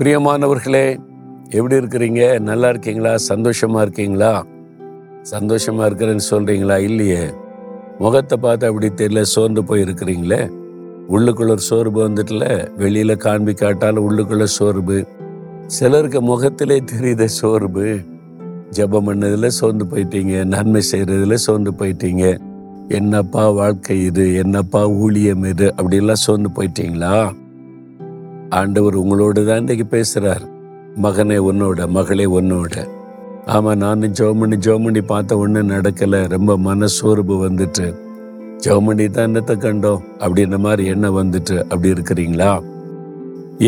பிரியமானவர்களே, எப்படி இருக்கிறீங்க? நல்லா இருக்கீங்களா? சந்தோஷமாக இருக்கீங்களா? சந்தோஷமாக இருக்கிறேன்னு சொல்கிறீங்களா? இல்லையே. முகத்தை பார்த்து அப்படி தெரியல, சோர்ந்து போய் இருக்கிறீங்களே. உள்ளுக்குள்ள ஒரு சோர்வு வந்துட்டுல. வெளியில் காண்பிக்காட்டாலும் உள்ளுக்குள்ள சோர்வு. சிலருக்கு முகத்திலே தெரியுத சோர்வு. ஜபம் பண்ணதில் சோர்ந்து போயிட்டீங்க, நன்மை செய்கிறதுல சோர்ந்து போயிட்டீங்க, என்னப்பா வாழ்க்கை இது, என்னப்பா ஊழியம் இது, அப்படிலாம் சோர்ந்து போயிட்டீங்களா? ஆண்டவர் உங்களோடு தான் இன்றைக்கி பேசுகிறார். மகனே உன்னோட, மகளே உன்னோட. ஆமாம், நான் ஜோமணி பார்த்த ஒன்றும் நடக்கலை, ரொம்ப மன சோர்வு வந்துட்டு, ஜோமணி தான் என்னத்தை கண்டோம் அப்படின்ற மாதிரி என்ன வந்துட்டு அப்படி இருக்கிறீங்களா?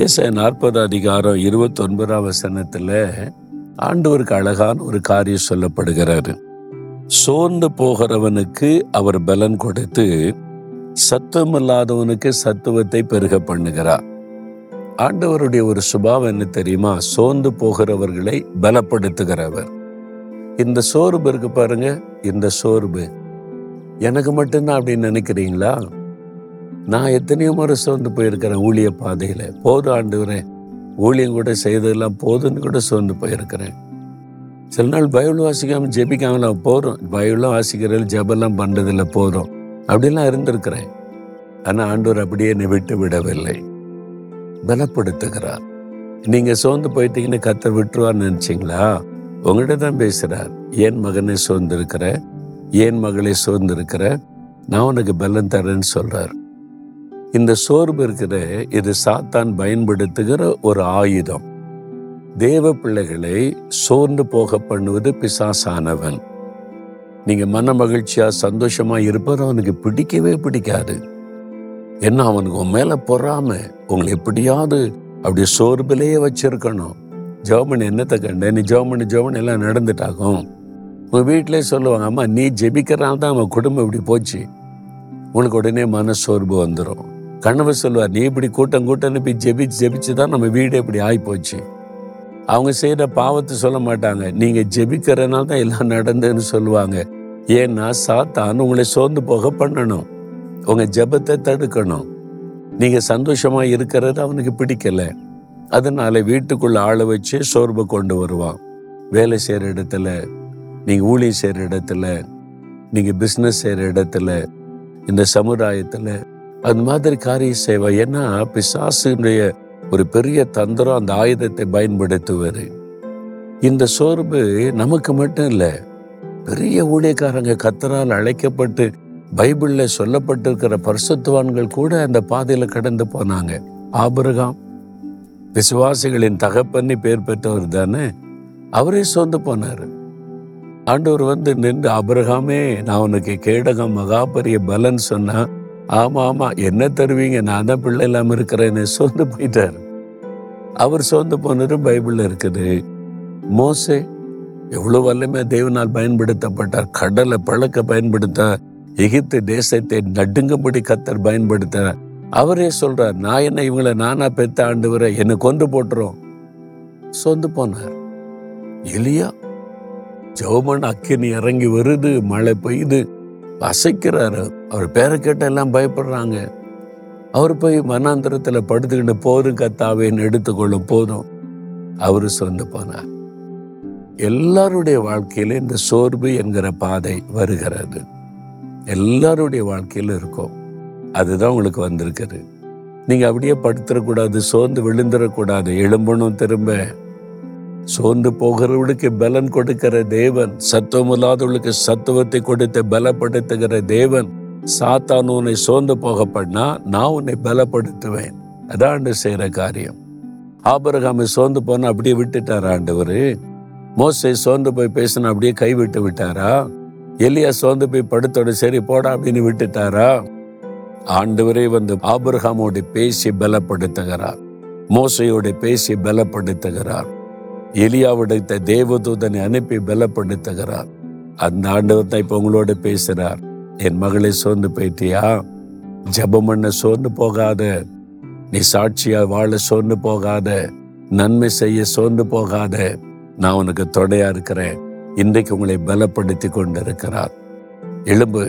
ஏசாயா 40:29 ஆண்டவருக்கு அழகான ஒரு காரியம் சொல்லப்படுகிறாரு. சோர்ந்து போகிறவனுக்கு அவர் பலன் கொடுத்து சத்துவம் இல்லாதவனுக்கு சத்துவத்தை பெருக பண்ணுகிறார். ஆண்டவருடைய ஒரு சுபாவம் என்ன தெரியுமா? சோர்ந்து போகிறவர்களை பலப்படுத்துகிறவர். இந்த சோர்வு இருக்கு பாருங்க, இந்த சோர்வு எனக்கு மட்டும்தான் அப்படின்னு நினைக்கிறீங்களா? நான் எத்தனையோ முறை சோர்ந்து போயிருக்கிறேன் ஊழிய பாதையில். போதும் ஆண்டவரே, ஊழியம் கூட செய்ததெல்லாம் போதுன்னு கூட சோர்ந்து போயிருக்கிறேன். சில நாள் பைபிள் வாசிக்காமல் ஜெபிக்காமலாம் போகிறோம், பைபிளெலாம் வாசிக்கிறது, ஜபெல்லாம் பண்ணுறதில்ல, போகிறோம், அப்படிலாம் இருந்திருக்கிறேன். ஆனால் ஆண்டவர் அப்படியே என்னை விட்டு விடவில்லை, பலப்படுத்துகிறார். நீங்கள் சோர்ந்து போயிட்டீங்கன்னு கர்த்தர் விட்டுருவார்னு நினச்சிங்களா? உங்கள்கிட்ட தான் பேசுகிறார். ஏன் மகனே சோர்ந்திருக்கிற, ஏன் மகளே சோர்ந்திருக்கிற, நான் உனக்கு பலன் தரேன்னு சொல்கிறார். இந்த சோர்வு இருக்கிற இது சாத்தான் பயன்படுத்துகிற ஒரு ஆயுதம். தேவ பிள்ளைகளை சோர்ந்து போக பண்ணுவது பிசாசானவன். நீங்க மன மகிழ்ச்சியா சந்தோஷமா இருப்பது அவனுக்கு பிடிக்கவே பிடிக்காது. என்ன, அவனுக்கு உன் மேல பொறாம. உங்களை எப்படியாவது அப்படி சோர்விலேயே வச்சிருக்கணும். ஜோமன் என்னத்தை கண்ட, நீ ஜோமன் எல்லாம் நடந்துட்டாகும். உங்க வீட்டிலே சொல்லுவாங்க, அம்மா நீ ஜெபிக்கிறனால தான் அவன் குடும்பம் இப்படி போச்சு. உனக்கு உடனே மன சோர்வு வந்துடும். கணவர் சொல்லுவார், நீ இப்படி கூட்டம்னு போய் ஜெபிச்சு தான் நம்ம வீடு இப்படி ஆகிப்போச்சு. அவங்க செய்கிற பாவத்தை சொல்ல மாட்டாங்க, நீங்கள் ஜெபிக்கிறனால தான் எல்லாம் நடந்ததுன்னு சொல்லுவாங்க. ஏன்னா சாத்தான் உங்களை சோர்ந்து போக பண்ணணும், உங்கள் ஜெபத்தை தடுக்கணும். நீங்கள் சந்தோஷமாக இருக்கிறது அவனுக்கு பிடிக்கலை, அதனால் வீட்டுக்குள்ளே ஆளை வச்சு சோர்வை கொண்டு வருவான். வேலை செய்கிற இடத்துல, நீங்கள் ஊழியம் செய்கிற இடத்துல, நீங்கள் பிஸ்னஸ் செய்கிற இடத்துல, இந்த சமுதாயத்தில் அந்த மாதிரி காரியம் செய்வா. ஏன்னா பிசாசுடைய ஒரு பெரிய தந்திரம், அந்த ஆயுதத்தை பயன்படுத்துவார். இந்த சோர்வு நமக்கு மட்டும் இல்லை, பெரிய ஊழியக்காரங்க, கர்த்தரால் அழைக்கப்பட்டு பைபிளில் சொல்லப்பட்டிருக்கிற பரிசுத்தவான்கள் கூட அந்த பாதையில் கடந்து போனாங்க. ஆபிரகாம் விசுவாசிகளின் தகப்பன்னு பேர் பெற்றவர் தானே, அவரே சோர்ந்து போனார். ஆண்டவர் வந்து நின்று, ஆபிரகாமே நான் உனக்கு கேடகம் மகாபரிய பலன் சொன்னா, ஆமா என்ன தருவீங்க, நான் தான் பிள்ளை இல்லாமல் இருக்கிறேன்னு சோர்ந்து போயிட்டார். அவர் சோர்ந்து போனது பைபிளில் இருக்குது. மோசே எவ்வளோ வல்லமையா தேவனால் பயன்படுத்தப்பட்டார். கடலை பழக்க பயன்படுத்தார், எகிப்து தேசத்தை நடுங்கும்படி கத்தர் பயன்படுத்தார். அவரே சொல்றார், நான் என்ன இவங்களை நானா பெத்த ஆண்டவரை, என்னை கொண்டு போட்டுரும், சோர்ந்து போனார். எலியா ஜோமன் அக்கினி இறங்கி வருது, மழை பெய்யுது, அசைக்கிறாரு. அவர் பேரை கேட்ட எல்லாம் பயப்படுறாங்க. அவர் போய் மனாந்திரத்தில் படுத்துக்கிட்டு போதும் கத்தாவேன்னு எடுத்துக்கொள்ளும், போதும், அவரு சோர்ந்து போனார். எல்லாருடைய வாழ்க்கையில இந்த சோர்வு என்கிற பாதை வருகிறது. எல்லாருடைய வாழ்க்கையில இருக்கும். அதுதான் உங்களுக்கு வந்திருக்குது. நீங்க அப்படியே படுத்துடக்கூடாது, சோர்ந்து விழுந்துடக்கூடாது, எழும்பணும் திரும்ப. சோர்ந்து போகிறவளுக்கு பலன் கொடுக்கிற தேவன், சத்துவம் இல்லாதவளுக்கு சத்துவத்தை கொடுத்து பலப்படுத்துகிற தேவன். சாத்தான் உன்னை சோர்ந்து போக பண்ணா, நான் உன்னை பலப்படுத்துவேன். அதான் ஆண்டவர் செய்கிற காரியம். ஆபிரகாமை சோர்ந்து போனா அப்படியே விட்டுட்டார் ஆண்டவர். மோசே சோர்ந்து போய் பேசினா அப்படியே கைவிட்டு விட்டாரா? எலியா சோர்ந்து போய் படுத்தோட சரி போடா அப்படின்னு விட்டுட்டாரா? ஆண்டவரே வந்து ஆபிரகாமோடு பேசி பலப்படுத்துகிறார், மோசையோடு பேசி பலப்படுத்துகிறார், எலியாவிடத்தை தேவதூதனை அனுப்பி பலப்படுத்துகிறார். அந்த ஆண்டவர் தான் இப்போ உங்களோட பேசுகிறார். என் மகளை சோர்ந்து போயிட்டியா? ஜபம் பண்ண சோர்ந்து போகாத, நீ சாட்சியா வாழ சோர்ந்து போகாத, நன்மை செய்ய சோர்ந்து போகாத, நான் உனக்கு தொடையா இருக்கிறேன். இன்றைக்கு உங்களை பலப்படுத்தி கொண்டிருக்கிறார். எழும்பு,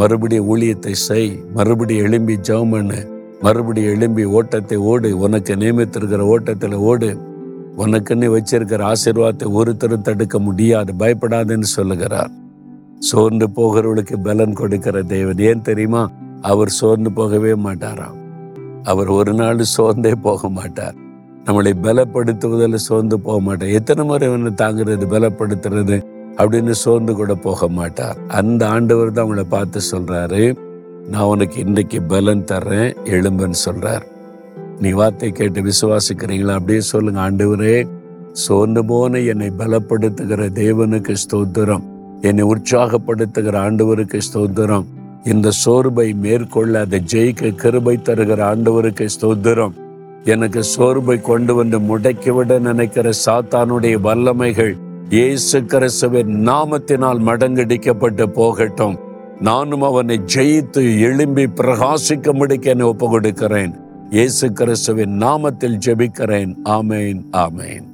மறுபடியும் ஊழியத்தை செய், மறுபடியும் எழும்பி ஜபம் பண்ணு, மறுபடியும் எழும்பி ஓட்டத்தை ஓடு, உனக்கு நியமித்திருக்கிற ஓட்டத்தில் ஓடு, உனக்குன்னு வச்சிருக்கிற ஆசீர்வாதத்தை ஒருத்தரும் தடுக்க முடியாது, பயப்படாதுன்னு சொல்லுகிறார். சோர்ந்து போகிறவளுக்கு பலன் கொடுக்கிற தேவன். ஏன் தெரியுமா? அவர் சோர்ந்து போகவே மாட்டாராம். அவர் ஒரு நாள் சோர்ந்தே போக மாட்டார். நம்மளை பலப்படுத்துவதில் சோர்ந்து போக மாட்டார். எத்தனை முறை அவனை தாங்கிறது, பலப்படுத்துறது அப்படின்னு சோர்ந்து கூட போக மாட்டார். அந்த ஆண்டவர் தான் அவங்கள பார்த்து சொல்றாரு, நான் உனக்கு இன்றைக்கு பலன் தர்றேன், எழும்புன்னு சொல்றார். நீ வார்த்தை கேட்டு விசுவாசிக்கிறீங்களா? அப்படியே சொல்லுங்க, ஆண்டவரே சோர்ந்து போன என்னை பலப்படுத்துகிற தேவனுக்கு ஸ்தோத்திரம், என்னை உற்சாகப்படுத்துகிற ஆண்டவருக்கு ஸ்தோத்திரம், இந்த சோர்வை மேற்கொள்ள அதை ஜெயிக்க கிருபை தருகிற ஆண்டவருக்கு ஸ்தோத்திரம், எனக்கு சோர்வை கொண்டு வந்து முடக்கிவிட நினைக்கிற சாத்தானுடைய வல்லமைகள் இயேசு கிறிஸ்துவின் நாமத்தினால் மடங்கடிக்கப்பட்டு போகட்டும், நானும் அவனை ஜெயித்து எழும்பி பிரகாசிக்கும்படிக்கு என்னை ஒப்பு கொடுக்கிறேன். இயேசு கிறிஸ்துவின் நாமத்தில் ஜெபிக்கிறேன். ஆமேன், ஆமேன்.